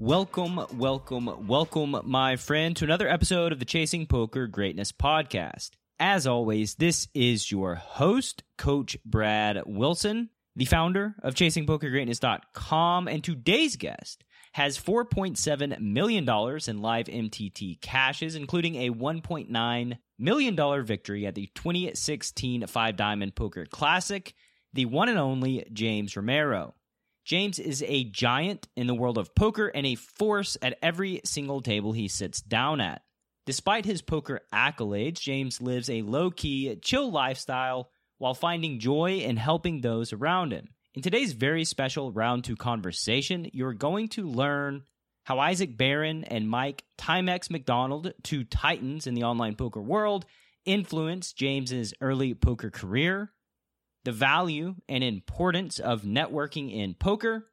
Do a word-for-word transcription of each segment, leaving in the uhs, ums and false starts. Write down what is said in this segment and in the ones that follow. Welcome, welcome, welcome, my friend, to another episode of the Chasing Poker Greatness podcast. As always, this is your host, Coach Brad Wilson, the founder of Chasing Poker Greatness dot com, and today's guest has four point seven million dollars in live M T T cashes, including a one point nine million dollars victory at the twenty sixteen Five Diamond Poker Classic, the one and only James Romero. James is a giant in the world of poker and a force at every single table he sits down at. Despite his poker accolades, James lives a low-key, chill lifestyle while finding joy in helping those around him. In today's very special Round two conversation, you're going to learn how Isaac Barron and Mike Timex McDonald, two titans in the online poker world, influenced James's early poker career, the value and importance of networking in poker,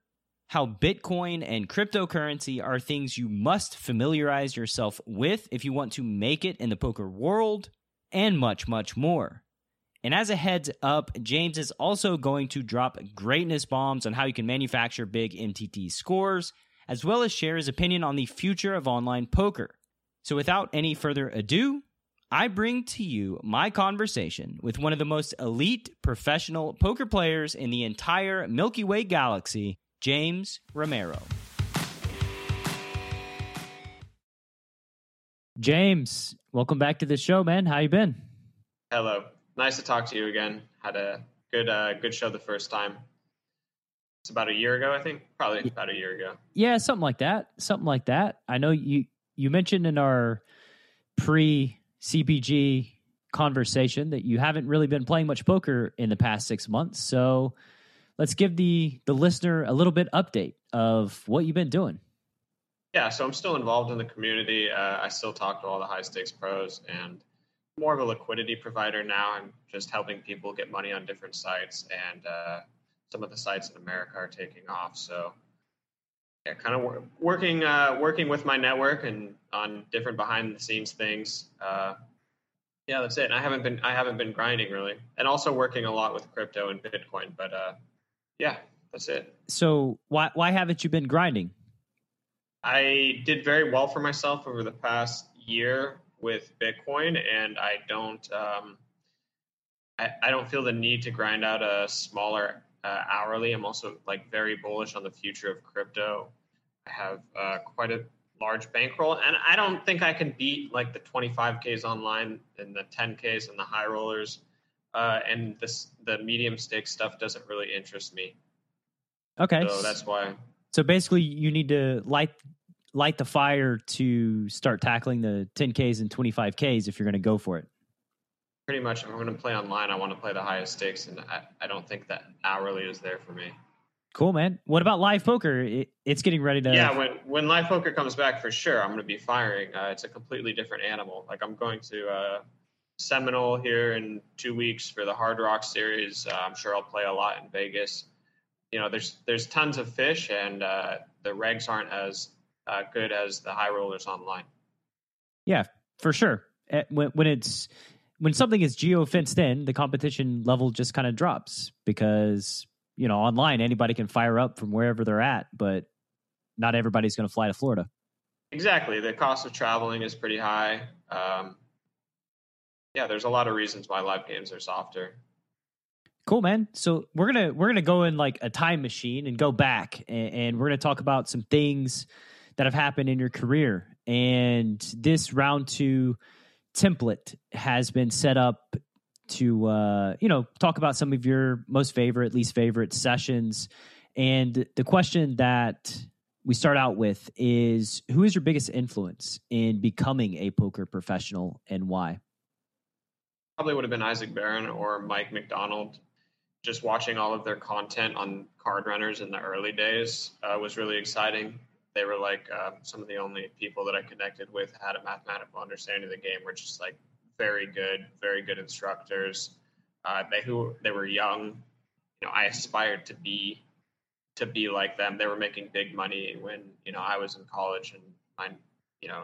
how Bitcoin and cryptocurrency are things you must familiarize yourself with if you want to make it in the poker world, and much, much more. And as a heads up, James is also going to drop greatness bombs on how you can manufacture big M T T scores, as well as share his opinion on the future of online poker. So without any further ado, I bring to you my conversation with one of the most elite professional poker players in the entire Milky Way galaxy, James Romero. James, welcome back to the show, man. How you been? Hello. Nice to talk to you again. Had a good uh, good show the first time. It's about a year ago, I think. Probably about a year ago. Yeah, something like that. Something like that. I know you, you mentioned in our pre- C P G conversation that you haven't really been playing much poker in the past six months. So let's give the, the listener a little bit update of what you've been doing. Yeah, so I'm still involved in the community. Uh, I still talk to all the high stakes pros and more of a liquidity provider now. I'm just helping people get money on different sites, and uh, some of the sites in America are taking off. So yeah, kind of wor- working uh, working with my network and on different behind the scenes things. Uh, yeah, that's it. And I haven't been I haven't been grinding really, and also working a lot with crypto and Bitcoin. But uh, yeah, that's it. So why why haven't you been grinding? I did very well for myself over the past year with Bitcoin, and I don't um, I, I don't feel the need to grind out a smaller uh, hourly. I'm also like very bullish on the future of crypto. I have uh, quite a large bankroll, and I don't think I can beat like the twenty-five Ks online and the ten Ks and the high rollers, uh, and this the medium stakes stuff doesn't really interest me. Okay, so that's why. So basically, you need to light light the fire to start tackling the ten Ks and twenty-five Ks if you're going to go for it. Pretty much, if I'm going to play online, I want to play the highest stakes, and I, I don't think that hourly is there for me. Cool, man. What about live poker? It, it's getting ready to... Yeah, when, when live poker comes back, for sure, I'm going to be firing. Uh, it's a completely different animal. Like, I'm going to uh, Seminole here in two weeks for the Hard Rock Series. Uh, I'm sure I'll play a lot in Vegas. You know, there's there's tons of fish, and uh, the regs aren't as uh, good as the high rollers online. Yeah, for sure. When, when it's... When something is geo-fenced in, the competition level just kind of drops because, you know, online, anybody can fire up from wherever they're at, but not everybody's going to fly to Florida. Exactly. The cost of traveling is pretty high. Um, yeah, there's a lot of reasons why live games are softer. Cool, man. So we're going to we're going to go in like a time machine and go back, and, and we're going to talk about some things that have happened in your career. And this round two template has been set up to, uh, you know, talk about some of your most favorite, least favorite sessions. And the question that we start out with is, who is your biggest influence in becoming a poker professional, and why? Probably would have been Isaac Barron or Mike McDonald. Just watching all of their content on Card Runners in the early days uh, was really exciting. they were like um, some of the only people that I connected with had a mathematical understanding of the game. Were just like very good, very good instructors. Uh, they who they were young. You know, I aspired to be to be like them. They were making big money when, you know, I was in college, and my, you know,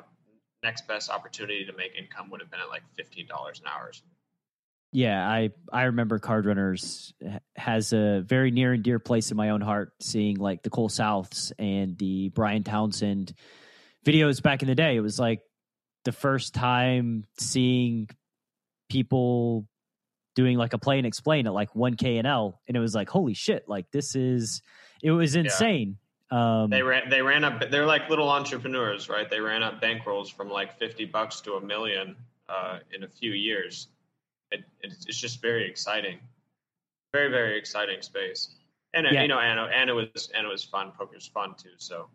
next best opportunity to make income would have been at like fifteen dollars an hour. Yeah, I, I remember Card Runners has a very near and dear place in my own heart, seeing like the Cole Souths and the Brian Townsend videos back in the day. It was like the first time seeing people doing like a play and explain at like one K and L. And it was like, holy shit, like this is, it was insane. Yeah. Um, they ran, they ran up, they're like little entrepreneurs, right? They ran up bankrolls from like fifty bucks to a million uh, in a few years. It, it's, it's just very exciting. Very, very exciting space. And, yeah. you know, and, and it was, and it was fun. Poker's fun too. So.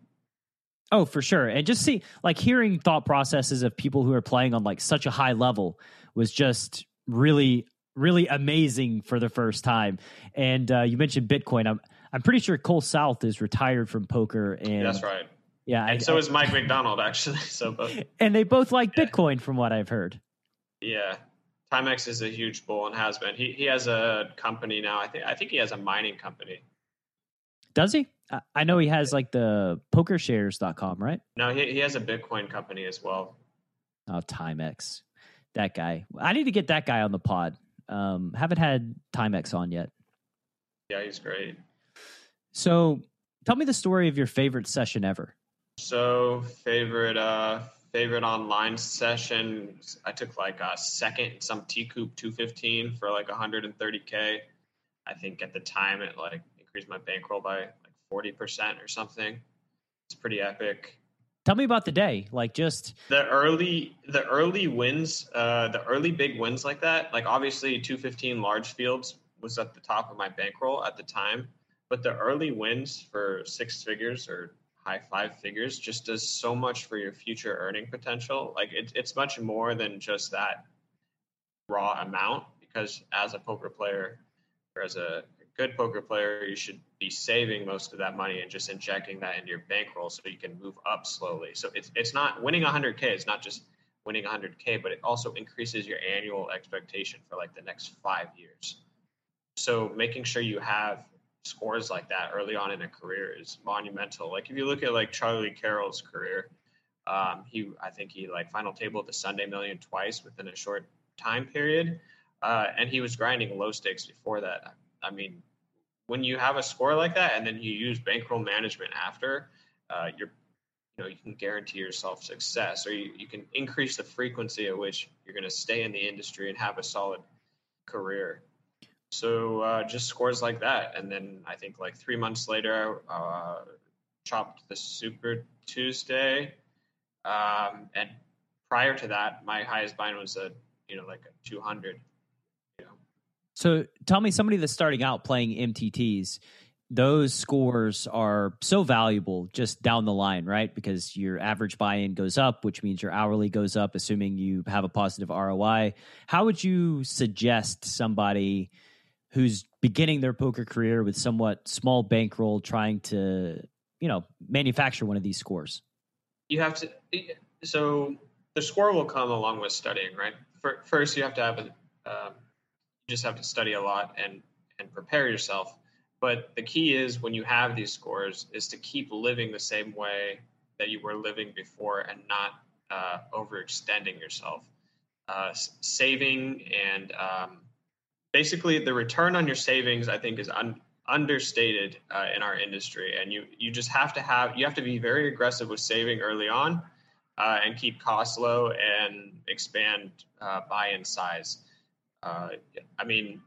Oh, for sure. And just see, like hearing thought processes of people who are playing on like such a high level was just really, really amazing for the first time. And uh, you mentioned Bitcoin. I'm, I'm pretty sure Cole South is retired from poker. And that's right. Yeah. And I, so I, is Mike McDonald, actually. So both. And they both like yeah. Bitcoin from what I've heard. Yeah. Timex is a huge bull and has been. He he has a company now. I think I think he has a mining company. Does he? I, I know he has like the poker shares dot com, right? No, he he has a Bitcoin company as well. Oh, Timex. That guy. I need to get that guy on the pod. Um, haven't had Timex on yet. Yeah, he's great. So tell me the story of your favorite session ever. So favorite uh, favorite online session, I took like a second in some T-Coupe two fifteen for like one hundred thirty K. I think at the time it like increased my bankroll by like forty percent or something. It's pretty epic. Tell me about the day, like just the early, the early wins, uh, the early big wins like that. Like obviously two fifteen large fields was at the top of my bankroll at the time. But the early wins for six figures or high five figures just does so much for your future earning potential. Like it, it's much more than just that raw amount, because as a poker player or as a good poker player, you should be saving most of that money and just injecting that into your bankroll so you can move up slowly. So it's it's not winning one hundred K. It's not just winning one hundred K, but it also increases your annual expectation for like the next five years. So making sure you have scores like that early on in a career is monumental. Like if you look at like Charlie Carroll's career, um, he I think he like final tabled the Sunday Million twice within a short time period, uh, and he was grinding low stakes before that. I mean, when you have a score like that and then you use bankroll management after, uh, you're you know you can guarantee yourself success, or you, you can increase the frequency at which you're going to stay in the industry and have a solid career. So uh, just scores like that. And then I think like three months later, uh, chopped the Super Tuesday. Um, and prior to that, my highest bind was a, you know, like a two hundred. You know. So tell me, somebody that's starting out playing M T Ts, those scores are so valuable just down the line, right? Because your average buy-in goes up, which means your hourly goes up, assuming you have a positive R O I. How would you suggest somebody who's beginning their poker career with somewhat small bankroll, trying to, you know, manufacture one of these scores? You have to, so the score will come along with studying, right? First, you have to have, a, um, you just have to study a lot and, and prepare yourself. But the key is when you have these scores is to keep living the same way that you were living before and not uh, overextending yourself. Uh, saving and, um, basically, the return on your savings, I think, is un- understated uh, in our industry, and you you just have to have you have to be very aggressive with saving early on, uh, and keep costs low and expand uh, buy-in size. Uh, I mean,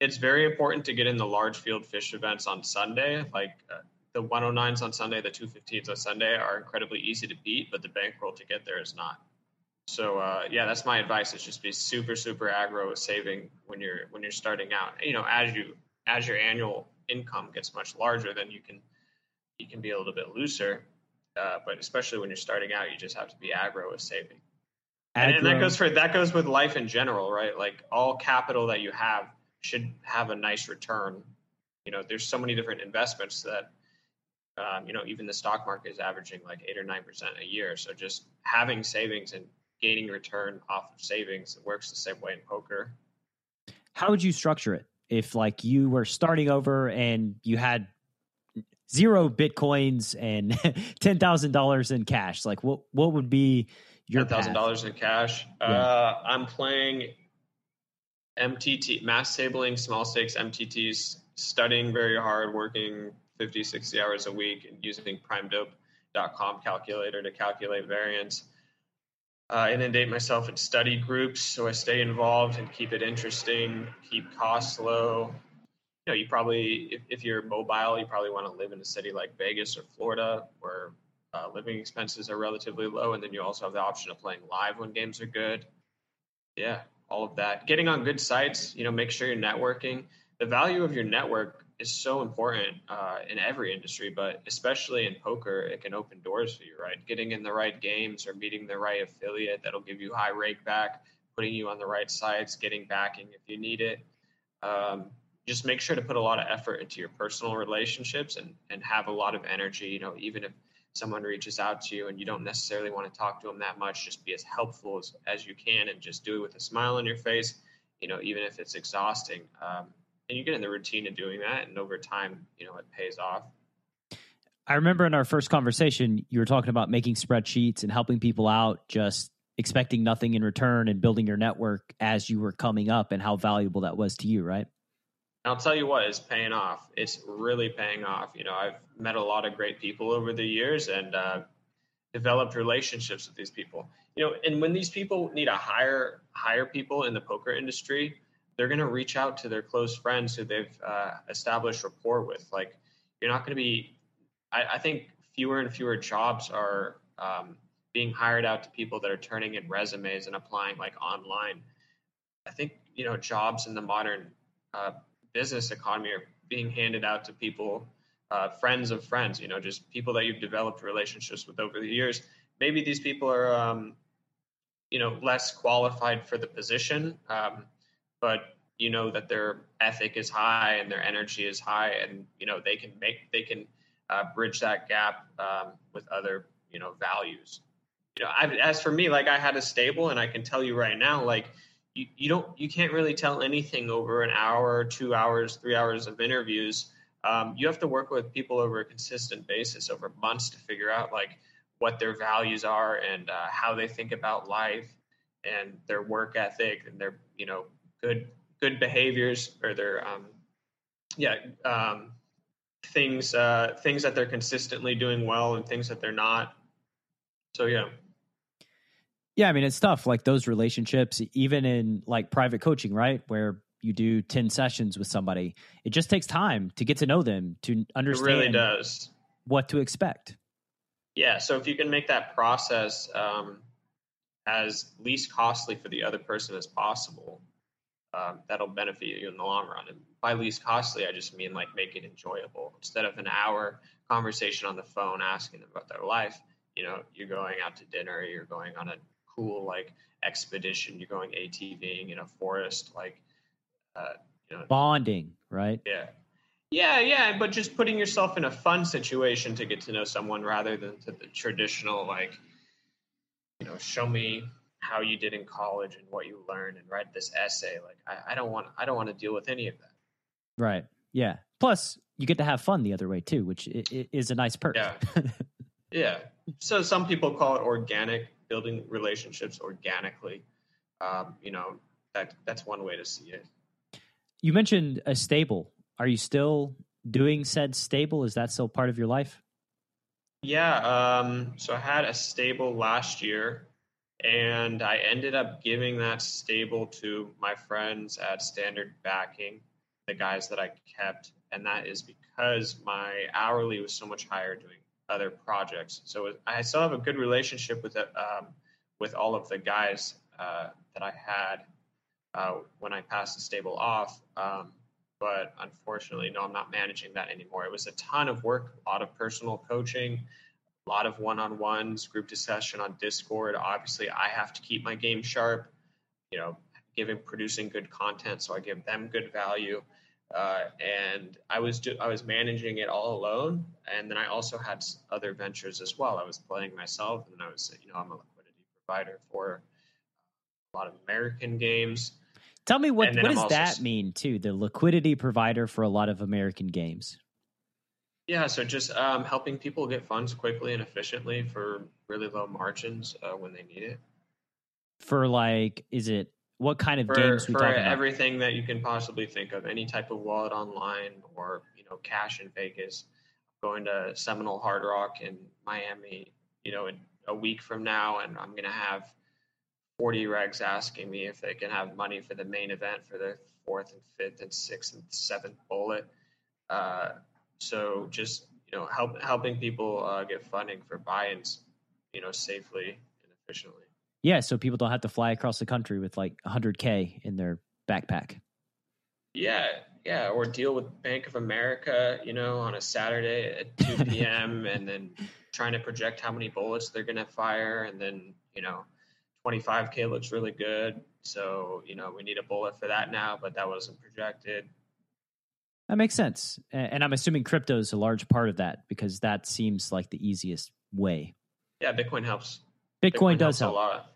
it's very important to get in the large field fish events on Sunday. Like uh, the one oh nines on Sunday, the two fifteens on Sunday are incredibly easy to beat, but the bankroll to get there is not. So, uh, yeah, that's my advice, is just be super, super aggro with saving when you're when you're starting out. You know, as you as your annual income gets much larger, then you can you can be a little bit looser. Uh, but especially when you're starting out, you just have to be aggro with saving. Aggro. And, and that goes for that goes with life in general, right? Like all capital that you have should have a nice return. You know, there's so many different investments that um, you know, even the stock market is averaging like eight or nine percent a year. So just having savings and gaining return off of savings, it works the same way in poker. How would you structure it if like you were starting over and you had zero Bitcoins and ten thousand dollars in cash? Like what, what would be your ten thousand dollars in cash? Yeah. Uh, I'm playing M T T, mass tabling, small stakes, M T Ts, studying very hard, working fifty, sixty hours a week and using prime dope dot com calculator to calculate variance. Uh, inundate myself in study groups so I stay involved and keep it interesting, keep costs low. You know, you probably, if, if you're mobile, you probably want to live in a city like Vegas or Florida where uh, living expenses are relatively low. And then you also have the option of playing live when games are good. Yeah, all of that. Getting on good sites, you know, make sure you're networking. The value of your network is so important uh, in every industry, but especially in poker, it can open doors for you, right? Getting in the right games or meeting the right affiliate that'll give you high rake back, putting you on the right sites, getting backing if you need it. Um, just make sure to put a lot of effort into your personal relationships and, and have a lot of energy. You know, even if someone reaches out to you and you don't necessarily want to talk to them that much, just be as helpful as, as you can and just do it with a smile on your face, you know, even if it's exhausting. Um, And you get in the routine of doing that, and over time, you know, it pays off. I remember in our first conversation, you were talking about making spreadsheets and helping people out, just expecting nothing in return and building your network as you were coming up and how valuable that was to you, right? I'll tell you what, it's paying off. It's really paying off. You know, I've met a lot of great people over the years and uh, developed relationships with these people. You know, and when these people need to hire, hire people in the poker industry, they're going to reach out to their close friends who they've uh, established rapport with. Like, you're not going to be, I, I think fewer and fewer jobs are um, being hired out to people that are turning in resumes and applying like online. I think, you know, jobs in the modern uh, business economy are being handed out to people, uh, friends of friends, you know, just people that you've developed relationships with over the years. Maybe these people are, um, you know, less qualified for the position, um, but you know that their ethic is high and their energy is high, and you know they can make they can uh, bridge that gap um, with other you know values. You know, I've, as for me, like I had a stable, and I can tell you right now, like you, you don't you can't really tell anything over an hour, two hours, three hours of interviews. Um, you have to work with people over a consistent basis over months to figure out like what their values are and uh, how they think about life and their work ethic and their you know. good, good behaviors or their, um, yeah, um, things, uh, things that they're consistently doing well and things that they're not. So, yeah. Yeah. I mean, it's tough. Like those relationships, even in like private coaching, right? Where you do ten sessions with somebody, it just takes time to get to know them, to understand it really does. What to expect. Yeah. So if you can make that process, um, as least costly for the other person as possible, Um, that'll benefit you in the long run. And by least costly, I just mean like make it enjoyable. Instead of an hour conversation on the phone asking them about their life, you know, you're going out to dinner, you're going on a cool like expedition, you're going ATVing in a forest, like, uh, you know, bonding, right? Yeah. Yeah. Yeah. But just putting yourself in a fun situation to get to know someone rather than to the traditional, like, you know, show me how you did in college and what you learned and write this essay. Like, I, I don't want, I don't want to deal with any of that. Right. Yeah. Plus you get to have fun the other way too, which is a nice perk. Yeah. Yeah. So some people call it organic, building relationships organically. Um, you know, that that's one way to see it. You mentioned a stable. Are you still doing said stable? Is that still part of your life? Yeah. Um, so I had a stable last year, and I ended up giving that stable to my friends at Standard Backing, the guys that I kept. And that is because my hourly was so much higher doing other projects. So I still have a good relationship with um, with all of the guys uh, that I had uh, when I passed the stable off. Um, but unfortunately, no, I'm not managing that anymore. It was a ton of work, a lot of personal coaching, a lot of one-on-ones, group discussion on Discord. Obviously, I have to keep my game sharp, you know, giving, producing good content. So I give them good value. Uh, and I was do- I was managing it all alone, and then I also had other ventures as well. I was playing myself, and then I was, you know, I'm a liquidity provider for a lot of American games. Tell me what what I'm does that mean too? The liquidity provider for a lot of American games. Yeah, so just um, helping people get funds quickly and efficiently for really low margins uh, when they need it. For like, is it? What kind of for, games we for talking about? Everything that you can possibly think of, any type of wallet online or, you know, cash in Vegas, going to Seminole Hard Rock in Miami, you know, in a week from now. And I'm going to have forty regs asking me if they can have money for the main event for their fourth and fifth and sixth and seventh bullet. Uh, so just, you know, help, helping people uh, get funding for buy-ins, you know, safely and efficiently. Yeah, so people don't have to fly across the country with like one hundred K in their backpack. Yeah, yeah, or deal with Bank of America, you know, on a Saturday at two p.m. and then trying to project how many bullets they're going to fire. And then, you know, twenty-five K looks really good. So, you know, we need a bullet for that now, but that wasn't projected. That makes sense. And I'm assuming crypto is a large part of that because that seems like the easiest way. Yeah, Bitcoin helps. Bitcoin, Bitcoin does help. A lot.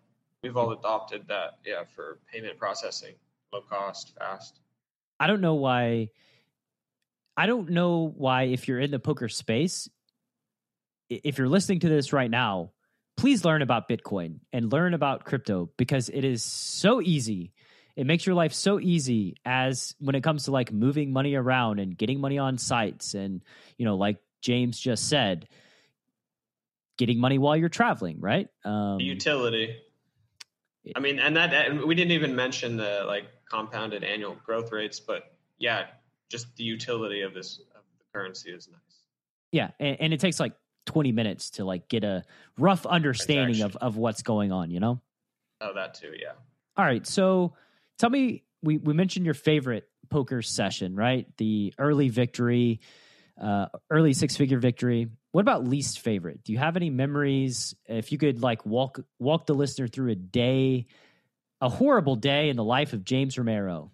We've all adopted that, yeah, for payment processing, low cost, fast. I don't know why. I don't know why. If you're in the poker space, if you're listening to this right now, please learn about Bitcoin and learn about crypto because it is so easy. It makes your life so easy as when it comes to like moving money around and getting money on sites, and you know, like James just said, getting money while you're traveling, right? Um, utility. I mean, and that and we didn't even mention the like compounded annual growth rates, but yeah, just the utility of this of the currency is nice. Yeah, and, and it takes like twenty minutes to like get a rough understanding of, of what's going on, you know? Oh, that too, yeah. All right, so tell me, we, we mentioned your favorite poker session, right? The early victory, uh, early six-figure victory. What about least favorite? Do you have any memories? If you could like walk walk the listener through a day, a horrible day in the life of James Romero.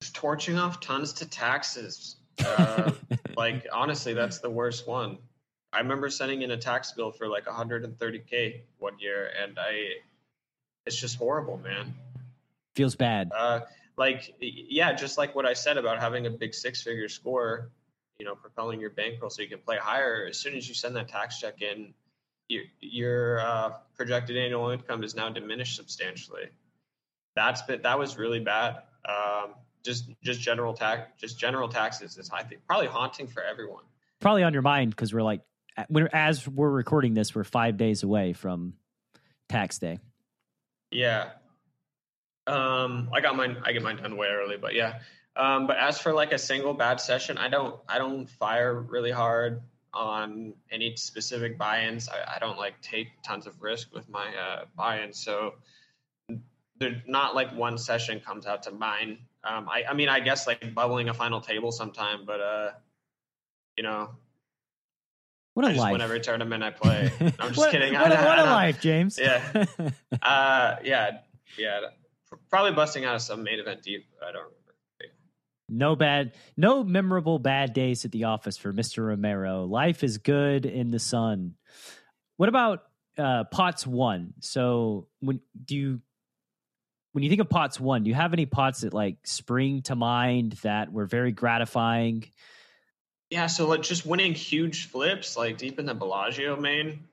Just torching off tons to taxes. Uh, like, honestly, that's the worst one. I remember sending in a tax bill for like one hundred thirty K one year, and I, it's just horrible, man. Feels bad. Uh, like, yeah, just like what I said about having a big six-figure score, you know, propelling your bankroll so you can play higher. As soon as you send that tax check in, your, your uh, projected annual income is now diminished substantially. That's been, that was really bad. Um, just just general tax, just general taxes is, I think, probably haunting for everyone. Probably on your mind because we're like, we're, as we're recording this, we're five days away from tax day. Yeah, um, I got mine. I get mine done way early, but yeah. Um, but as for like a single bad session, I don't, I don't fire really hard on any specific buy-ins. I, I don't like take tons of risk with my uh, buy-ins. So there's not like one session comes out to mind. Um, I, I mean, I guess like bubbling a final table sometime, but uh, you know, what a I just life. Win every tournament I play. I'm just what, kidding. What, I, what I, a I life, James. Yeah. uh, yeah. Yeah. Probably busting out of some main event deep. I don't remember. No bad, no memorable bad days at the office for Mister Romero. Life is good in the sun. What about uh, pots one? So when do you, when you think of pots one, do you have any pots that like spring to mind that were very gratifying? Yeah, so like just winning huge flips, like deep in the Bellagio main.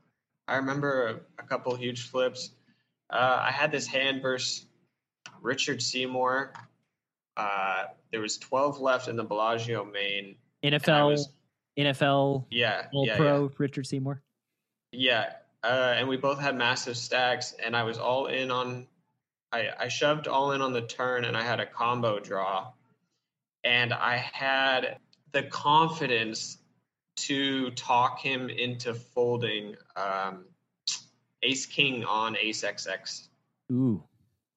I remember a, a couple huge flips. Uh, I had this hand versus Richard Seymour. Uh, there was twelve left in the Bellagio main. N F L, was, N F L, yeah, All yeah, Pro yeah. Richard Seymour. Yeah, uh, and we both had massive stacks, and I was all in on. I, I shoved all in on the turn, and I had a combo draw, and I had the confidence to talk him into folding um, Ace King on Ace double X. Ooh.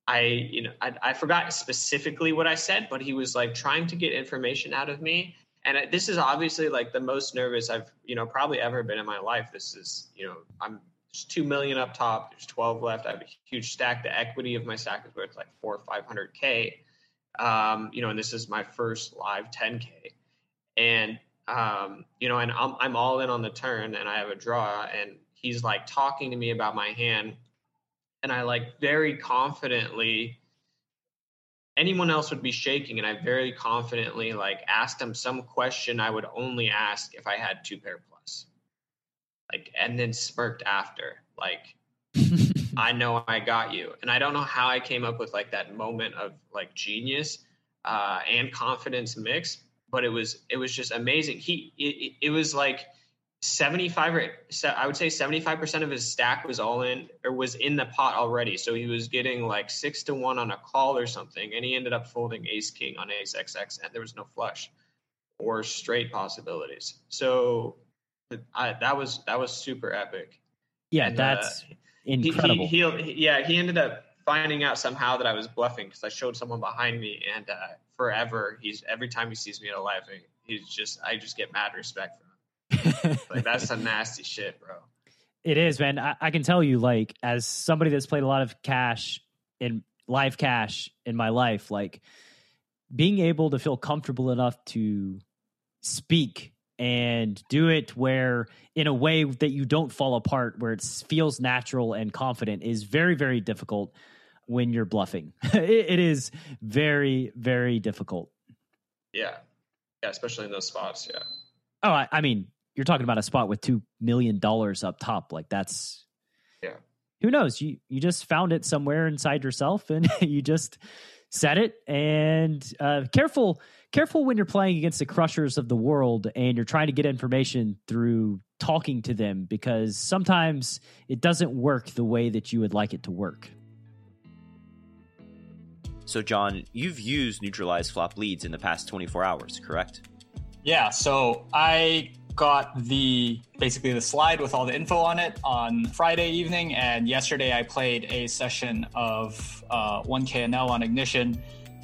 I, you know, I, I forgot specifically what I said, but he was like trying to get information out of me. And I, this is obviously like the most nervous I've, you know, probably ever been in my life. This is, you know, I'm just two million up top. There's twelve left. I have a huge stack. The equity of my stack is worth like four or five hundred K. um, you know, and this is my first live ten K, and, um, you know, and I'm, I'm all in on the turn and I have a draw, and he's like talking to me about my hand, and I like very confidently, anyone else would be shaking, and I very confidently like asked him some question I would only ask if I had two pair plus, like, and then smirked after, like, I know I got you. And I don't know how I came up with like that moment of like genius uh, and confidence mix, but it was, it was just amazing. He, it, it was like seventy-five, or I would say seventy-five percent of his stack was all in or was in the pot already. So he was getting like six to one on a call or something. And he ended up folding ace king on ace X X, and there was no flush or straight possibilities. So I, that was, that was super epic. Yeah. And, that's, uh, incredible. He, he, he, yeah, he ended up finding out somehow that I was bluffing because I showed someone behind me, and uh, forever, he's every time he sees me at a live, he's just I just get mad respect from him. Like, that's some nasty shit, bro. It is, man. I, I can tell you, like, as somebody that's played a lot of cash in live cash in my life, like being able to feel comfortable enough to speak and do it where in a way that you don't fall apart, where it feels natural and confident, is very, very difficult when you're bluffing. it, it is very, very difficult. Yeah. Yeah. Especially in those spots. Yeah. Oh, I, I mean, you're talking about a spot with two million dollars up top. Like, that's, yeah, who knows? You, you just found it somewhere inside yourself, and you just said it. And uh, careful, careful when you're playing against the crushers of the world and you're trying to get information through talking to them, because sometimes it doesn't work the way that you would like it to work. So, John, you've used neutralized flop leads in the past twenty-four hours, correct? Yeah. So I got the basically the slide with all the info on it on Friday evening, and yesterday I played a session of uh, one K N L on Ignition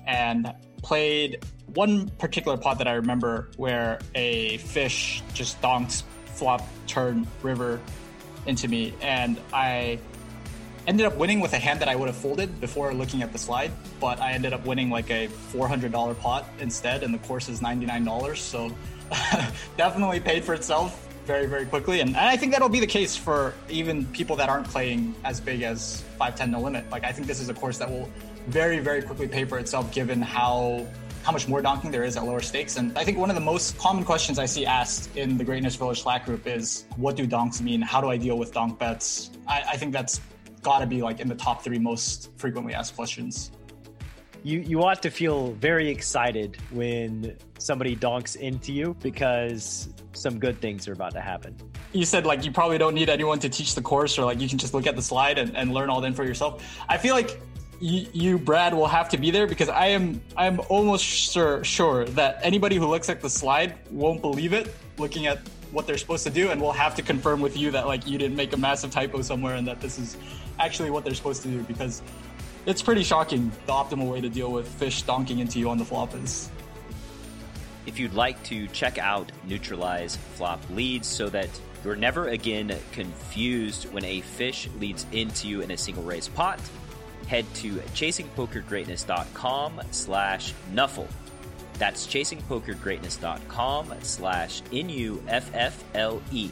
and played one particular pot that I remember where a fish just donks flop turn river into me, and I ended up winning with a hand that I would have folded before looking at the slide, but I ended up winning like a four hundred dollars pot instead, and the course is ninety-nine dollars, so definitely paid for itself very, very quickly. And, and I think that'll be the case for even people that aren't playing as big as five ten no limit. Like, I think this is a course that will very, very quickly pay for itself, given how how much more donking there is at lower stakes. And I think one of the most common questions I see asked in the Greatness Village Slack group is, what do donks mean? How do I deal with donk bets? I, I think that's gotta be like in the top three most frequently asked questions. You you ought to feel very excited when somebody donks into you, because some good things are about to happen. You said like you probably don't need anyone to teach the course, or like you can just look at the slide and, and learn all the info yourself. I feel like you, you, Brad, will have to be there, because I am I am almost sure, sure that anybody who looks at the slide won't believe it looking at what they're supposed to do, and we'll have to confirm with you that like you didn't make a massive typo somewhere and that this is actually what they're supposed to do, because it's pretty shocking the optimal way to deal with fish donking into you on the flop is. If you'd like to check out Neutralize Flop Leads so that you're never again confused when a fish leads into you in a single raise pot, head to chasingpokergreatness.com slash nuffle. That's chasingpokergreatness.com slash N U F F L E.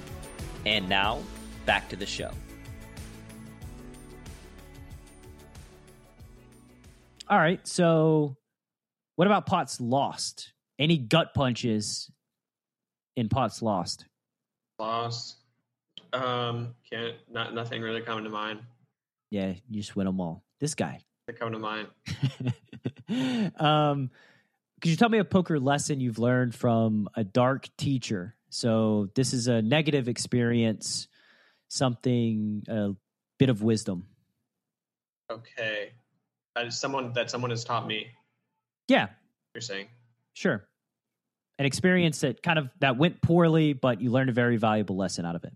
And now, back to the show. All right, so what about pots lost? Any gut punches in pots lost? Lost. Um, can't. Not nothing really coming to mind. Yeah, you just win them all. This guy. They come to mind. um, could you tell me a poker lesson you've learned from a dark teacher? So this is a negative experience. Something, a bit of wisdom. Okay. Someone that someone has taught me. Yeah. You're saying? Sure. An experience that kind of that went poorly, but you learned a very valuable lesson out of it.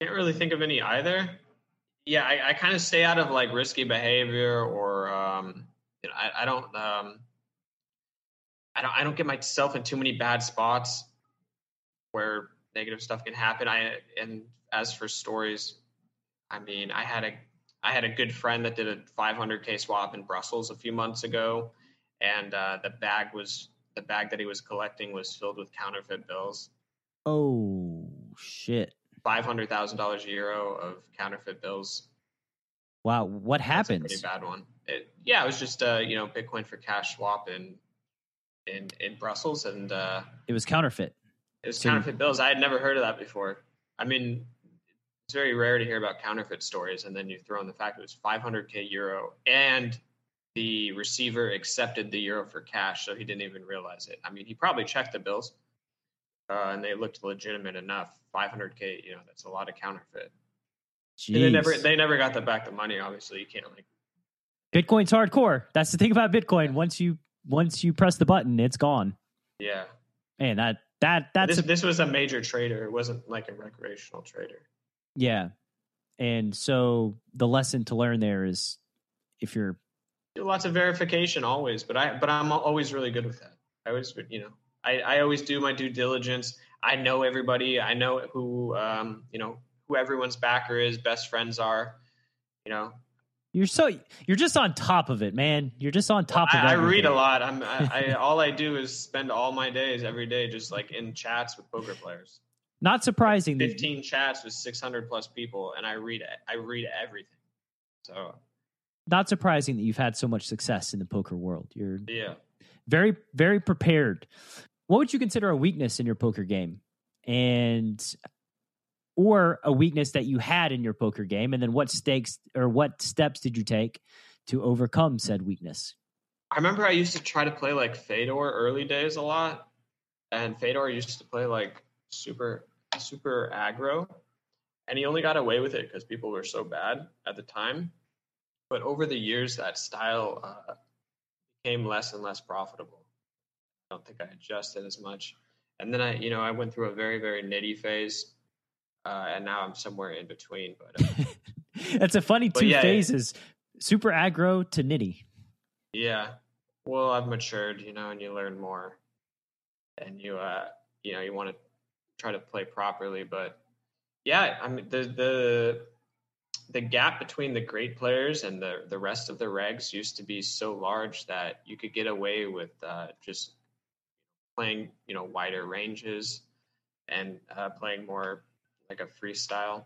Can't really think of any either. Yeah, I, I kind of stay out of like risky behavior, or um, you know, I, I don't, um, I don't, I don't get myself in too many bad spots where negative stuff can happen. I and as for stories, I mean, I had a. I had a good friend that did a five hundred K swap in Brussels a few months ago, and uh, the bag was the bag that he was collecting was filled with counterfeit bills. Oh shit! Five hundred thousand dollars a euro of counterfeit bills. Wow, what happened? Pretty bad one. It, yeah, it was just uh, you know Bitcoin for cash swap in in in Brussels, and uh, it was counterfeit. It was counterfeit bills. I had never heard of that before. I mean, it's very rare to hear about counterfeit stories, and then you throw in the fact it was five hundred K euro, and the receiver accepted the euro for cash, so he didn't even realize it. I mean, he probably checked the bills, uh, and they looked legitimate enough. five hundred K, you know, that's a lot of counterfeit. Jeez. And they never, they never got the back the money. Obviously, you can't like. Bitcoin's hardcore. That's the thing about Bitcoin. Once you once you press the button, it's gone. Yeah, man, that. That that's this, a, this was a major trader. It wasn't like a recreational trader. Yeah, and so the lesson to learn there is if you're lots of verification always, but I but I'm always really good with that. I always you know I, I always do my due diligence. I know everybody. I know who um you know who everyone's backer is, best friends are. You know, you're so you're just on top of it, man. You're just on top well, of it. I read a lot. I'm I, I all I do is spend all my days every day just like in chats with poker players. Not surprising. Like Fifteen that, chats with six hundred plus people, and I read I read everything. So, not surprising that you've had so much success in the poker world. You're yeah, very very prepared. What would you consider a weakness in your poker game, and or a weakness that you had in your poker game, and then what stakes or what steps did you take to overcome said weakness? I remember I used to try to play like Fedor early days a lot, and Fedor used to play like super, super aggro, and he only got away with it because people were so bad at the time. But over the years, that style uh, became less and less profitable. I don't think I adjusted as much. And then I, you know, I went through a very, very nitty phase. Uh, and now I'm somewhere in between. But uh, that's a funny two yeah, phases: it, super aggro to nitty. Yeah, well, I've matured, you know, and you learn more, and you, uh, you know, you want to try to play properly. But yeah, I mean, the the the gap between the great players and the the rest of the regs used to be so large that you could get away with uh, just playing, you know, wider ranges and uh, playing more. Like a freestyle,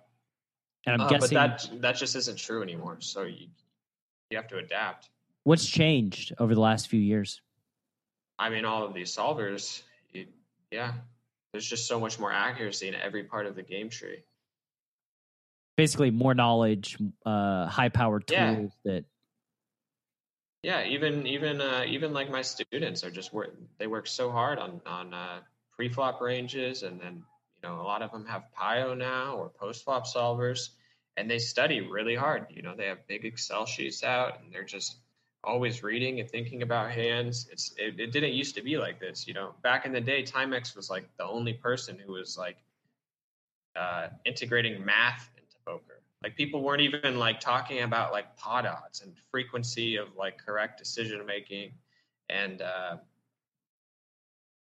and I'm uh, guessing but that that just isn't true anymore. So you you have to adapt. What's changed over the last few years? I mean, all of these solvers. You, yeah, there's just so much more accuracy in every part of the game tree. Basically, more knowledge, uh, high-powered tools. Yeah. That. Yeah, even even uh, even like my students are just work. They work so hard on on uh, pre-flop ranges, and then. You know, a lot of them have P I O now or post-flop solvers, and they study really hard. You know, they have big Excel sheets out, and they're just always reading and thinking about hands. It's it, it didn't used to be like this. You know, back in the day, Timex was like the only person who was like uh, integrating math into poker. Like people weren't even like talking about like pot odds and frequency of like correct decision making and uh,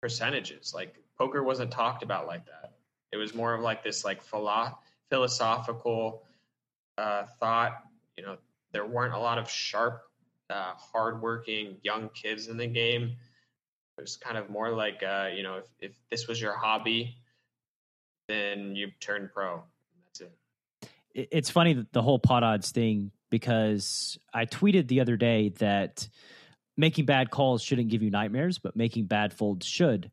percentages. Like poker wasn't talked about like that. It was more of like this like philo- philosophical uh, thought. You know, there weren't a lot of sharp, uh, hardworking young kids in the game. It was kind of more like, uh, you know, if, if this was your hobby, then you turn pro. That's it. It's funny that the whole pot odds thing, because I tweeted the other day that making bad calls shouldn't give you nightmares, but making bad folds should.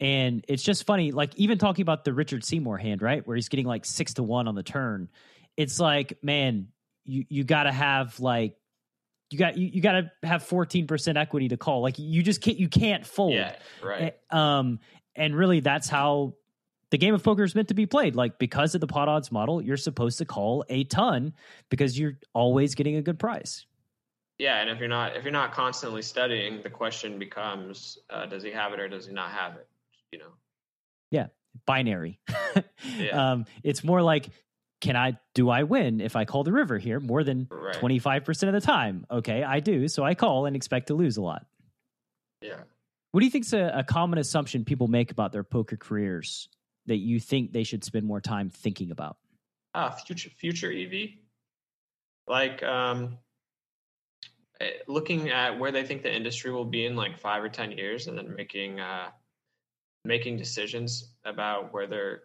And it's just funny, like even talking about the Richard Seymour hand, right, where he's getting like six to one on the turn. It's like, man, you, you got to have like you got you, you got to have fourteen percent equity to call. Like you just can't you can't fold. Yeah, right. Um, and really, that's how the game of poker is meant to be played. Like because of the pot odds model, you're supposed to call a ton because you're always getting a good price. Yeah, and if you're not if you're not constantly studying, the question becomes, uh, does he have it or does he not have it? You know, yeah, binary. yeah. Um, it's more like, can I do I win if I call the river here more than twenty-five percent of the time? Okay, I do, so I call and expect to lose a lot. Yeah. What do you think's a, a common assumption people make about their poker careers that you think they should spend more time thinking about? Ah, future future E V. Like, um, looking at where they think the industry will be in like five or ten years, and then making uh, making decisions about where they're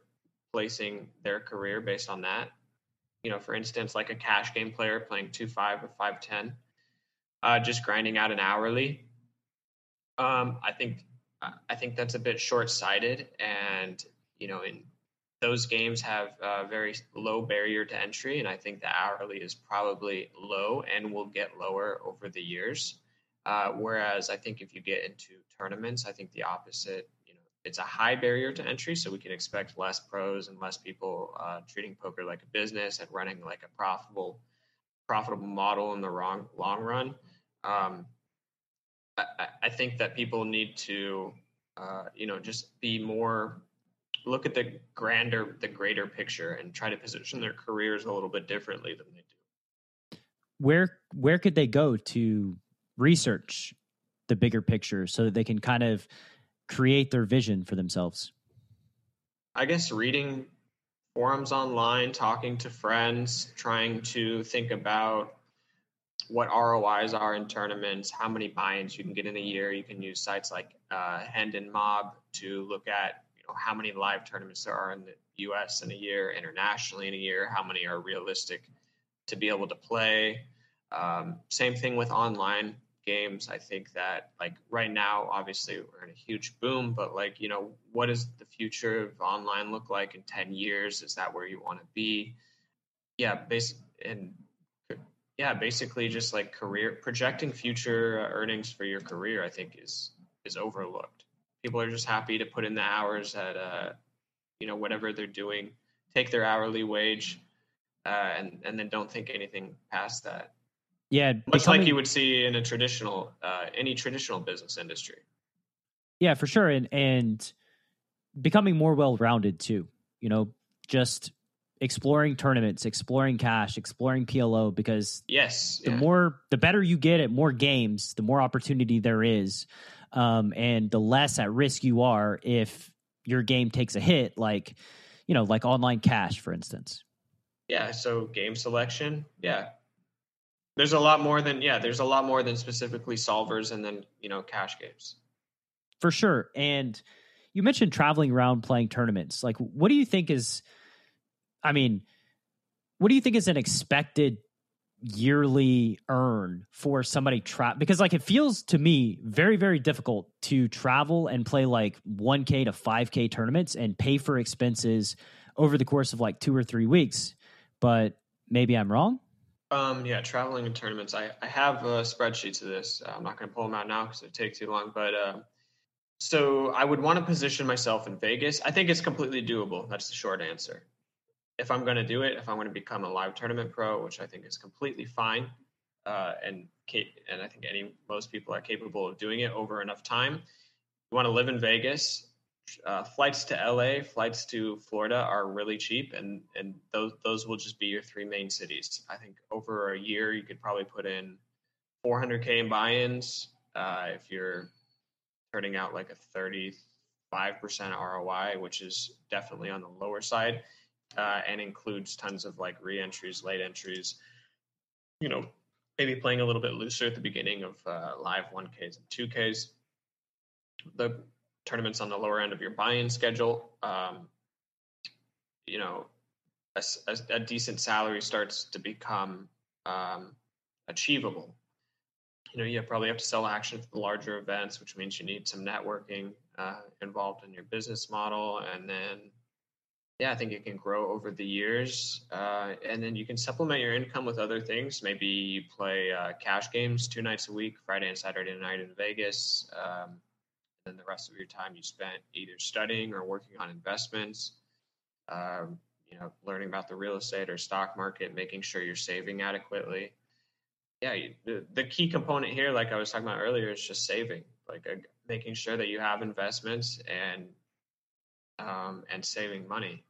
placing their career based on that. You know, for instance, like a cash game player playing two five or five ten, uh, just grinding out an hourly. Um, I think I think that's a bit short sighted, and you know, in those games have a very low barrier to entry, and I think the hourly is probably low and will get lower over the years. Uh, whereas I think if you get into tournaments, I think the opposite, you know, it's a high barrier to entry, so we can expect less pros and less people uh, treating poker like a business and running like a profitable profitable model in the wrong, long run. Um, I, I think that people need to, uh, you know, just be more... look at the grander, the greater picture and try to position their careers a little bit differently than they do. Where, where could they go to research the bigger picture so that they can kind of create their vision for themselves? I guess reading forums online, talking to friends, trying to think about what R O Is are in tournaments, how many buy-ins you can get in a year. You can use sites like uh, Hendon Mob to look at how many live tournaments there are in the U S in a year, internationally in a year, how many are realistic to be able to play. Um, same thing with online games. I think that like right now, obviously we're in a huge boom, but like, you know, what does the future of online look like in ten years? Is that where you want to be? Yeah. Basic and yeah, basically just like career projecting future earnings for your career, I think is, is overlooked. People are just happy to put in the hours at, uh, you know, whatever they're doing, take their hourly wage, uh, and, and then don't think anything past that. Yeah. Much becoming, like you would see in a traditional, uh, any traditional business industry. Yeah, for sure. And, and becoming more well-rounded too, you know, just exploring tournaments, exploring cash, exploring P L O, because yes, the yeah. more, the better you get at more games, the more opportunity there is. Um, and the less at risk you are if your game takes a hit, like, you know, like online cash, for instance. Yeah. So game selection. Yeah. There's a lot more than, yeah, there's a lot more than specifically solvers and then, you know, cash games. For sure. And you mentioned traveling around playing tournaments. Like, what do you think is, I mean, what do you think is an expected yearly earn for somebody trap because like it feels to me very very difficult to travel and play like one K to five K tournaments and pay for expenses over the course of like two or three weeks, but maybe I'm wrong. Um yeah, traveling and tournaments. I, I have a spreadsheet to this. I'm not going to pull them out now because it takes too long. But um, uh, so I would want to position myself in Vegas. I think it's completely doable. That's the short answer. If I'm going to do it, if I'm going to become a live tournament pro, which I think is completely fine, uh, and and I think any most people are capable of doing it over enough time. You want to live in Vegas. Uh, flights to L A, flights to Florida are really cheap, and and those those will just be your three main cities. I think over a year you could probably put in four hundred K in buy-ins uh, if you're turning out like a thirty-five percent R O I, which is definitely on the lower side. Uh, and includes tons of like re-entries, late entries, you know, maybe playing a little bit looser at the beginning of uh, live one Ks and two Ks. The tournaments on the lower end of your buy-in schedule, um, you know, a, a, a decent salary starts to become um, achievable. You know, you probably have to sell action for the larger events, which means you need some networking uh, involved in your business model, and then yeah, I think it can grow over the years. Uh, and then you can supplement your income with other things. Maybe you play uh, cash games two nights a week, Friday and Saturday night in Vegas. Um, and then the rest of your time you spent either studying or working on investments, um, you know, learning about the real estate or stock market, making sure you're saving adequately. Yeah, you, the, the key component here, like I was talking about earlier, is just saving, like uh, making sure that you have investments and um, and saving money.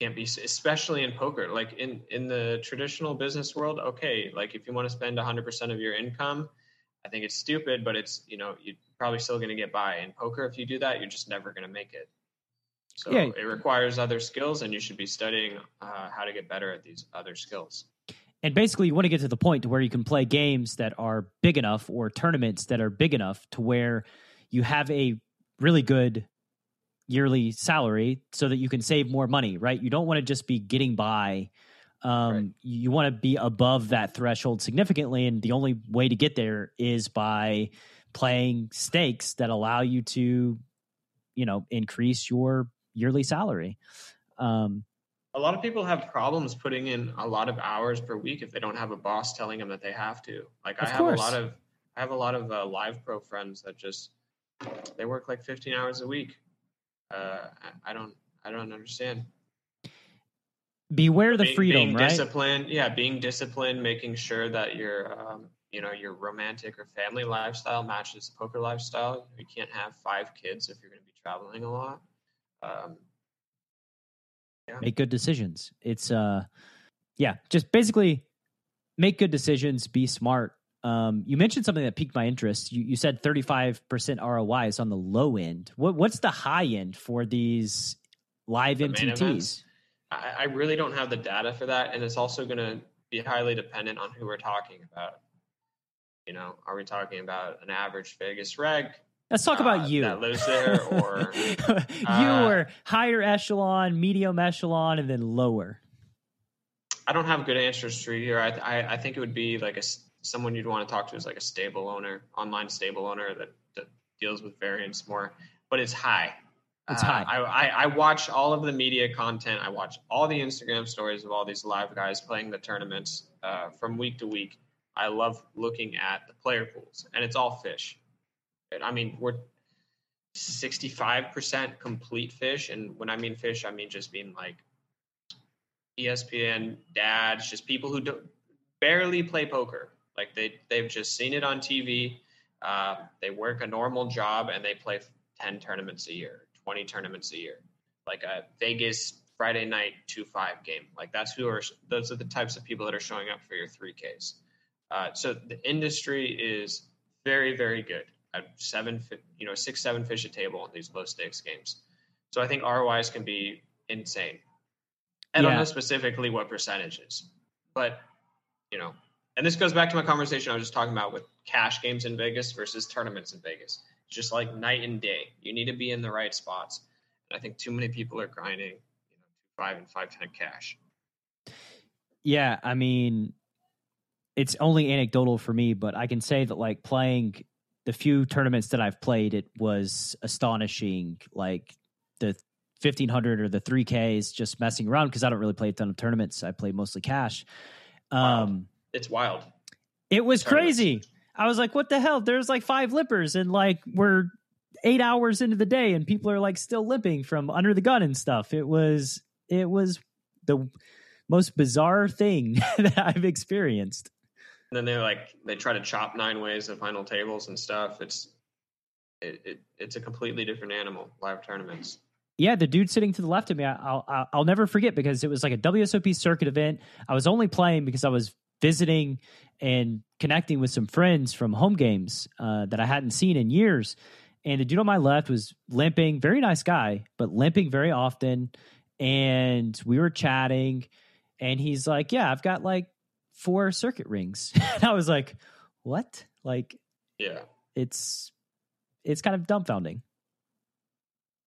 Can't be, especially in poker, like in, in the traditional business world. Okay. Like if you want to spend a hundred percent of your income, I think it's stupid, but it's, you know, you're probably still going to get by in poker. If you do that, you're just never going to make it. So yeah. It requires other skills, and you should be studying uh, how to get better at these other skills. And basically, you want to get to the point to where you can play games that are big enough or tournaments that are big enough to where you have a really good yearly salary so that you can save more money, right? You don't want to just be getting by. Um, right. You want to be above that threshold significantly. And the only way to get there is by playing stakes that allow you to, you know, increase your yearly salary. Um, A lot of people have problems putting in a lot of hours per week if they don't have a boss telling them that they have to. Like I have course. a lot of, I have a lot of uh, live pro friends that just, they work like fifteen hours a week. Uh, I, I don't, I don't understand. Beware the being, freedom, being right? Disciplined, yeah, being disciplined, making sure that your, um, you know, your romantic or family lifestyle matches the poker lifestyle. You can't have five kids if you're going to be traveling a lot. Um, Yeah. Make good decisions. It's, uh, yeah, just basically make good decisions, be smart. Um, you mentioned something that piqued my interest. You, you said thirty-five percent R O I is on the low end. What, what's the high end for these live the M T Ts? I, I really don't have the data for that. And it's also going to be highly dependent on who we're talking about. You know, are we talking about an average Vegas reg? Let's talk about uh, you that lives there, or uh, you were higher echelon, medium echelon, and then lower. I don't have good answers for you here. I, I I think it would be like a someone you'd want to talk to is like a stable owner, online stable owner that, that deals with variance more. But it's high. It's uh, high. I, I I watch all of the media content. I watch all the Instagram stories of all these live guys playing the tournaments uh, from week to week. I love looking at the player pools, and it's all fish. I mean, we're sixty-five percent complete fish. And when I mean fish, I mean just being like E S P N dads, just people who don't, barely play poker. Like they, they've just seen it on T V. Uh, they work a normal job and they play ten tournaments a year, twenty tournaments a year. Like a Vegas Friday night two five game. Like that's who are, those are the types of people that are showing up for your three Ks. Uh, so the industry is very, very good. Seven, you know, six, seven fish a table in these low stakes games. So I think R O Is can be insane. I don't yeah. know specifically what percentages, but you know, and this goes back to my conversation I was just talking about with cash games in Vegas versus tournaments in Vegas. It's just like night and day. You need to be in the right spots. And I think too many people are grinding, you know, five and five ten cash. Yeah, I mean, it's only anecdotal for me, but I can say that like playing. The few tournaments that I've played, it was astonishing, like the fifteen hundred or the three Ks, just messing around because I don't really play a ton of tournaments. I play mostly cash. Um, wild. It's wild. It was crazy. I was like, what the hell? There's like five lippers and like we're eight hours into the day and people are like still lipping from under the gun and stuff. It was, it was the most bizarre thing that I've experienced. And then they're like, they try to chop nine ways at final tables and stuff. It's, it, it it's a completely different animal, live tournaments. Yeah. The dude sitting to the left of me, I'll, I'll, I'll never forget because it was like a W S O P circuit event. I was only playing because I was visiting and connecting with some friends from home games uh, that I hadn't seen in years. And the dude on my left was limping, very nice guy, but limping very often. And we were chatting and he's like, yeah, I've got like, four circuit rings. And I was like, what? Like, yeah, it's, it's kind of dumbfounding.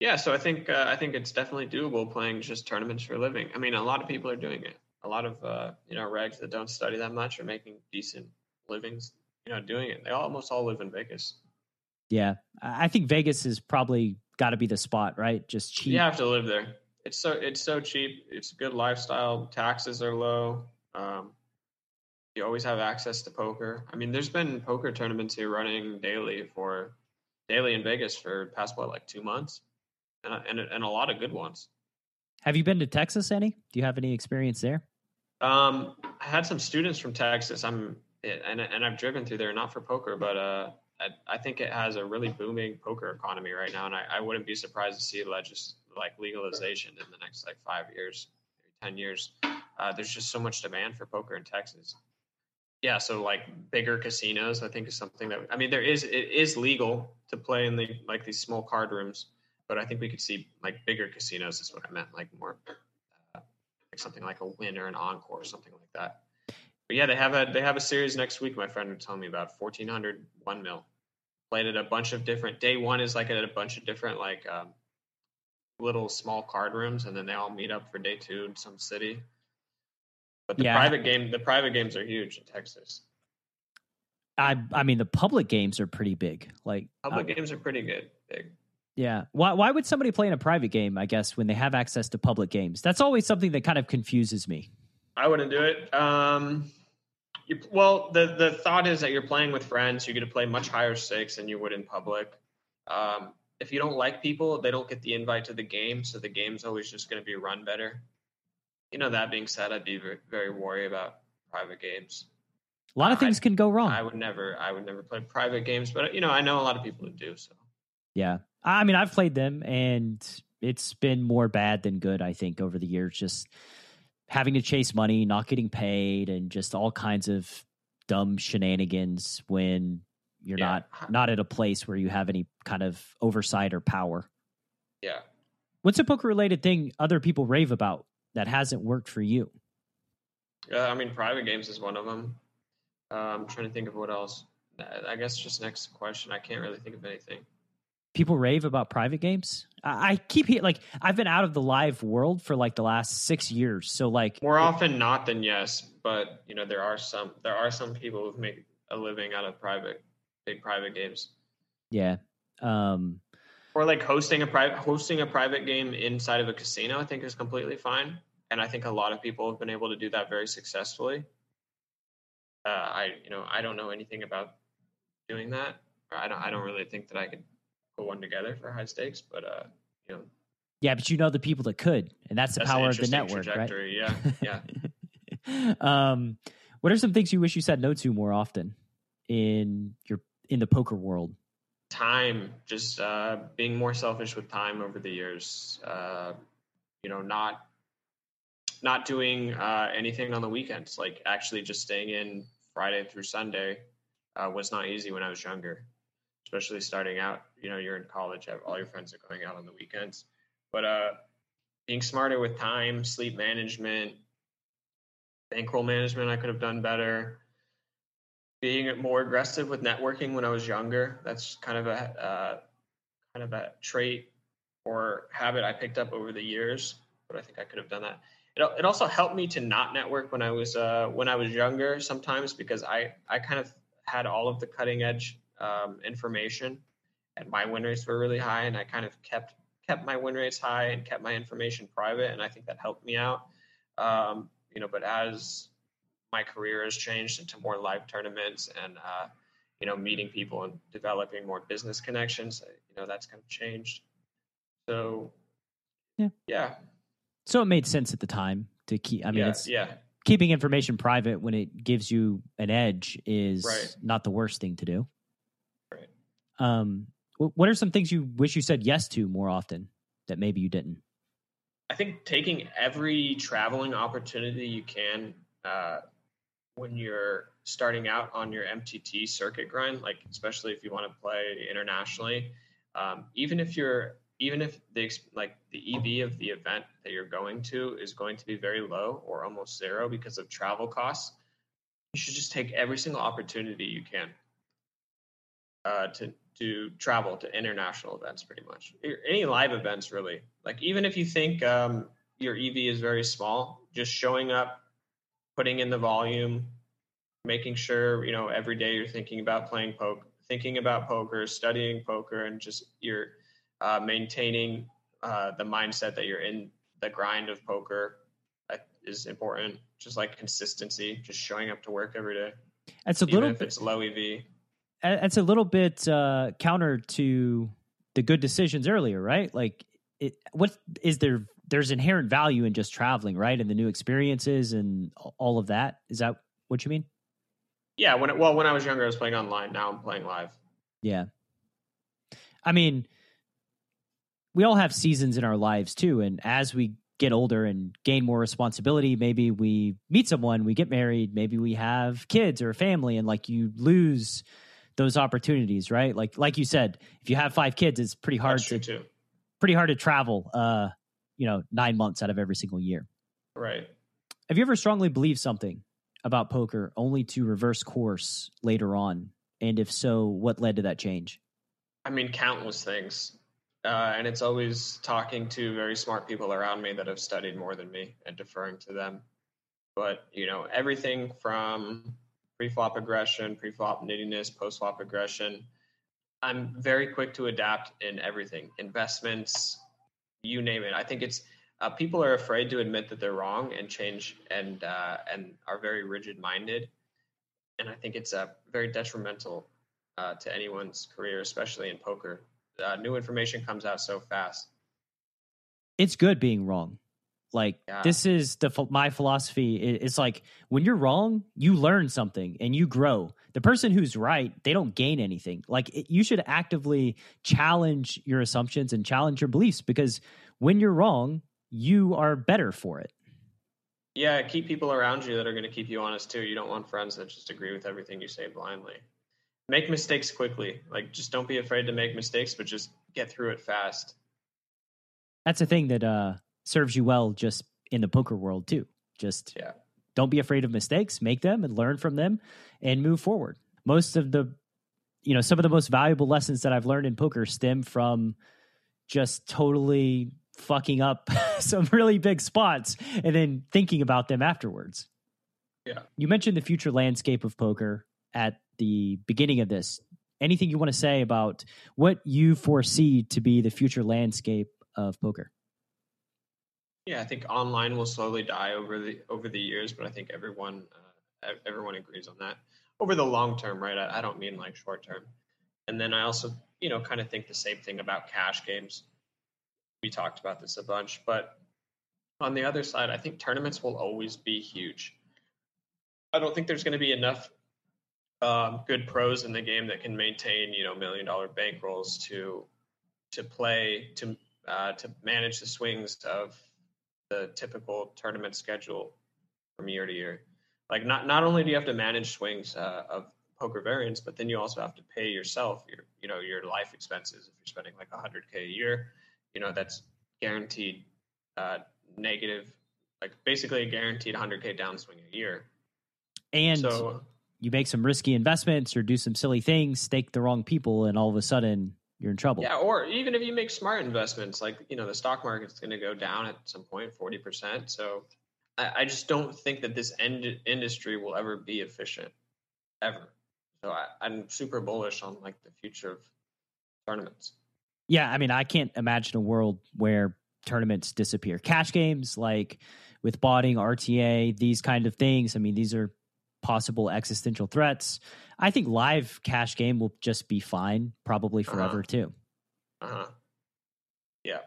Yeah. So I think, uh, I think it's definitely doable playing just tournaments for a living. I mean, a lot of people are doing it. A lot of, uh, you know, regs that don't study that much are making decent livings, you know, doing it. They almost all live in Vegas. Yeah. I think Vegas is probably gotta be the spot, right? Just cheap. You have to live there. It's so, it's so cheap. It's a good lifestyle. Taxes are low. Um, You always have access to poker. I mean, there's been poker tournaments here running daily for daily in Vegas for past what, like two months, and and and a lot of good ones. Have you been to Texas any? Do you have any experience there? Um, I had some students from Texas. I'm and and I've driven through there, not for poker, but uh, I, I think it has a really booming poker economy right now, and I, I wouldn't be surprised to see legis like legalization in the next like five years, ten years. Uh, there's just so much demand for poker in Texas. Yeah, so like bigger casinos, I think is something that I mean, there is it is legal to play in the like these small card rooms, but I think we could see like bigger casinos is what I meant, like more uh, like something like a Wynn or an Encore, something like that. But yeah, they have a they have a series next week. My friend was telling me about fourteen hundred, one mil. Played at a bunch of different. Day one is like at a bunch of different like um, little small card rooms, and then they all meet up for day two in some city. But the yeah. private game, the private games are huge in Texas. I I mean the public games are pretty big. Like public um, games are pretty good. Big. Yeah. Why why would somebody play in a private game, I guess, when they have access to public games? That's always something that kind of confuses me. I wouldn't do it. Um, you, well, the, the thought is that you're playing with friends. You get to play much higher stakes than you would in public. Um, if you don't like people, they don't get the invite to the game, so the game's always just going to be run better. You know, that being said, I'd be very, very worried about private games. A lot of things I, can go wrong. I would never, I would never play private games, but you know, I know a lot of people who do. So yeah. I mean, I've played them, and it's been more bad than good, I think, over the years. Just having to chase money, not getting paid, and just all kinds of dumb shenanigans when you're yeah. not not at a place where you have any kind of oversight or power. Yeah. What's a poker-related thing other people rave about that hasn't worked for you? Uh, I mean, private games is one of them. Uh, I'm trying to think of what else. I guess just next question. I can't really think of anything. People rave about private games. I keep hearing, like, I've been out of the live world for like the last six years. So like more often not than yes, but you know, there are some, there are some people who've made a living out of private, big private games. Yeah. Um, or like hosting a private, hosting a private game inside of a casino, I think is completely fine. And I think a lot of people have been able to do that very successfully. Uh, I, you know, I don't know anything about doing that. I don't, I don't really think that I could put one together for high stakes, but uh, you know, yeah, but you know the people that could, and that's the that's power of the network, trajectory. Right? Yeah, yeah. um, what are some things you wish you said no to more often in your in the poker world? Time, just uh, being more selfish with time over the years. Uh, you know, not not doing uh, anything on the weekends, like actually just staying in Friday through Sunday uh, was not easy when I was younger. Especially starting out, you know, you're in college, all your friends are going out on the weekends. But uh, being smarter with time, sleep management, bankroll management, I could have done better. Being more aggressive with networking when I was younger, that's kind of a uh, kind of a trait or habit I picked up over the years. But I think I could have done that. It it also helped me to not network when I was uh, when I was younger sometimes because I I kind of had all of the cutting edge. Um, information, and my win rates were really high, and I kind of kept kept my win rates high and kept my information private, and I think that helped me out. Um, you know, but as my career has changed into more live tournaments and uh, you know, meeting people and developing more business connections, you know, that's kind of changed. So yeah, yeah. So it made sense at the time to keep. I mean, yeah, it's yeah. keeping information private when it gives you an edge is right. not the worst thing to do. Um, what are some things you wish you said yes to more often that maybe you didn't? I think taking every traveling opportunity you can uh, when you're starting out on your M T T circuit grind, like especially if you want to play internationally, um, even if you're even if the like the E V of the event that you're going to is going to be very low or almost zero because of travel costs, you should just take every single opportunity you can uh, to. to travel to international events, pretty much any live events, really. Like even if you think um, your E V is very small, just showing up, putting in the volume, making sure, you know, every day you're thinking about playing poker, thinking about poker, studying poker, and just you're uh, maintaining uh, the mindset that you're in the grind of poker is important. Just like consistency, just showing up to work every day. That's a little bit. If it's low E V. It's a little bit uh, counter to the good decisions earlier, right? Like, it, what is there? There's inherent value in just traveling, right? And the new experiences and all of that. Is that what you mean? Yeah. When it, well, when I was younger, I was playing online. Now I'm playing live. Yeah. I mean, we all have seasons in our lives too, and as we get older and gain more responsibility, maybe we meet someone, we get married, maybe we have kids or a family, and like you lose those opportunities, right? Like, like you said, if you have five kids, it's pretty hard to, too. pretty hard to travel, uh, you know, nine months out of every single year. Right. Have you ever strongly believed something about poker only to reverse course later on? And if so, what led to that change? I mean, countless things. Uh, and it's always talking to very smart people around me that have studied more than me and deferring to them. But, you know, everything from pre-flop aggression, pre-flop nittiness, post-flop aggression. I'm very quick to adapt in everything. Investments, you name it. I think it's uh, people are afraid to admit that they're wrong and change and uh, and are very rigid-minded. And I think it's uh, very detrimental uh, to anyone's career, especially in poker. Uh, new information comes out so fast. It's good being wrong. Like, yeah. This is the my philosophy. It's like, when you're wrong, you learn something and you grow. The person who's right, they don't gain anything. Like, it, you should actively challenge your assumptions and challenge your beliefs, because when you're wrong, you are better for it. Yeah, keep people around you that are going to keep you honest, too. You don't want friends that just agree with everything you say blindly. Make mistakes quickly. Like, just don't be afraid to make mistakes, but just get through it fast. That's a thing that... uh serves you well just in the poker world too. Just yeah. Don't be afraid of mistakes, make them and learn from them and move forward. Most of the, you know, some of the most valuable lessons that I've learned in poker stem from just totally fucking up some really big spots and then thinking about them afterwards. Yeah. You mentioned the future landscape of poker at the beginning of this. Anything you want to say about what you foresee to be the future landscape of poker? Yeah, I think online will slowly die over the over the years, but I think everyone uh, everyone agrees on that. Over the long term, right? I, I don't mean like short term. And then I also, you know, kind of think the same thing about cash games. We talked about this a bunch, but on the other side, I think tournaments will always be huge. I don't think there's going to be enough um, good pros in the game that can maintain, you know, million dollar bankrolls to to play to uh, to manage the swings of the typical tournament schedule from year to year. Like, not not only do you have to manage swings uh, of poker variants, but then you also have to pay yourself your you know your life expenses. If you're spending like one hundred K a year, you know that's guaranteed uh, negative, like basically a guaranteed one hundred K downswing a year. And so you make some risky investments or do some silly things, stake the wrong people, and all of a sudden you're in trouble. Yeah, or even if you make smart investments, like, you know, the stock market's going to go down at some point, forty percent. So I, I just don't think that this end industry will ever be efficient, ever. So I, I'm super bullish on, like, the future of tournaments. Yeah, I mean, I can't imagine a world where tournaments disappear. Cash games, like, with botting, R T A, these kind of things, I mean, these are possible existential threats. I think live cash game will just be fine probably forever uh-huh. too. Uh-huh. Yeah.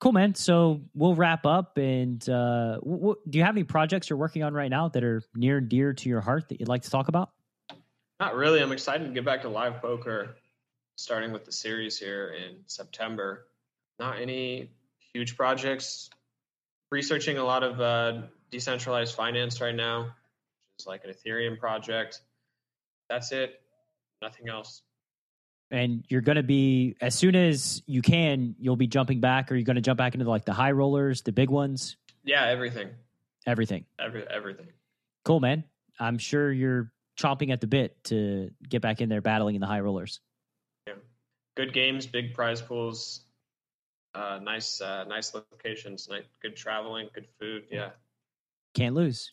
Cool, man. So we'll wrap up and uh, w- w- do you have any projects you're working on right now that are near and dear to your heart that you'd like to talk about? Not really. I'm excited to get back to live poker, starting with the series here in September. Not any huge projects. Researching a lot of uh, decentralized finance right now. It's like an Ethereum project. That's it. Nothing else. And you're going to be, as soon as you can, you'll be jumping back. Are you going to jump back into like the high rollers, the big ones? Yeah, everything. Everything. Every, everything. Cool, man. I'm sure you're chomping at the bit to get back in there battling in the high rollers. Yeah. Good games, big prize pools, uh, nice uh, nice locations, nice, good traveling, good food. Yeah. Can't lose.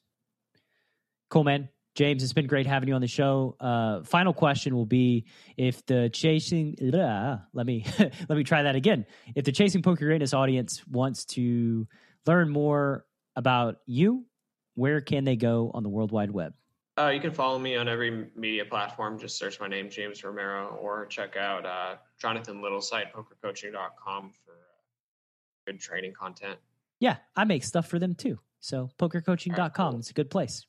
Cool, man. James, it's been great having you on the show. Uh, final question will be if the chasing, uh, let me, let me try that again. If the Chasing Poker Greatness audience wants to learn more about you, where can they go on the World Wide Web? Uh, you can follow me on every media platform. Just search my name, James Romero, or check out uh, Jonathan Little's site, poker coaching dot com for uh, good training content. Yeah. I make stuff for them too. So poker coaching dot com, right, cool. It's a good place.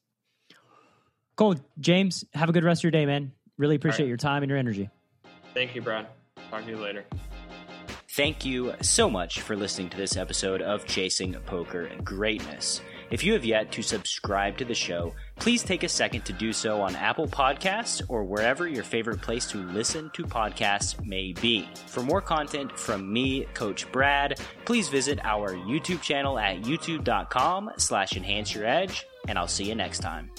Cool. James, have a good rest of your day, man. Really appreciate right. your time and your energy. Thank you, Brad. Talk to you later. Thank you so much for listening to this episode of Chasing Poker Greatness. If you have yet to subscribe to the show, please take a second to do so on Apple Podcasts or wherever your favorite place to listen to podcasts may be. For more content from me, Coach Brad, please visit our YouTube channel at youtube dot com slash enhance your edge, and I'll see you next time.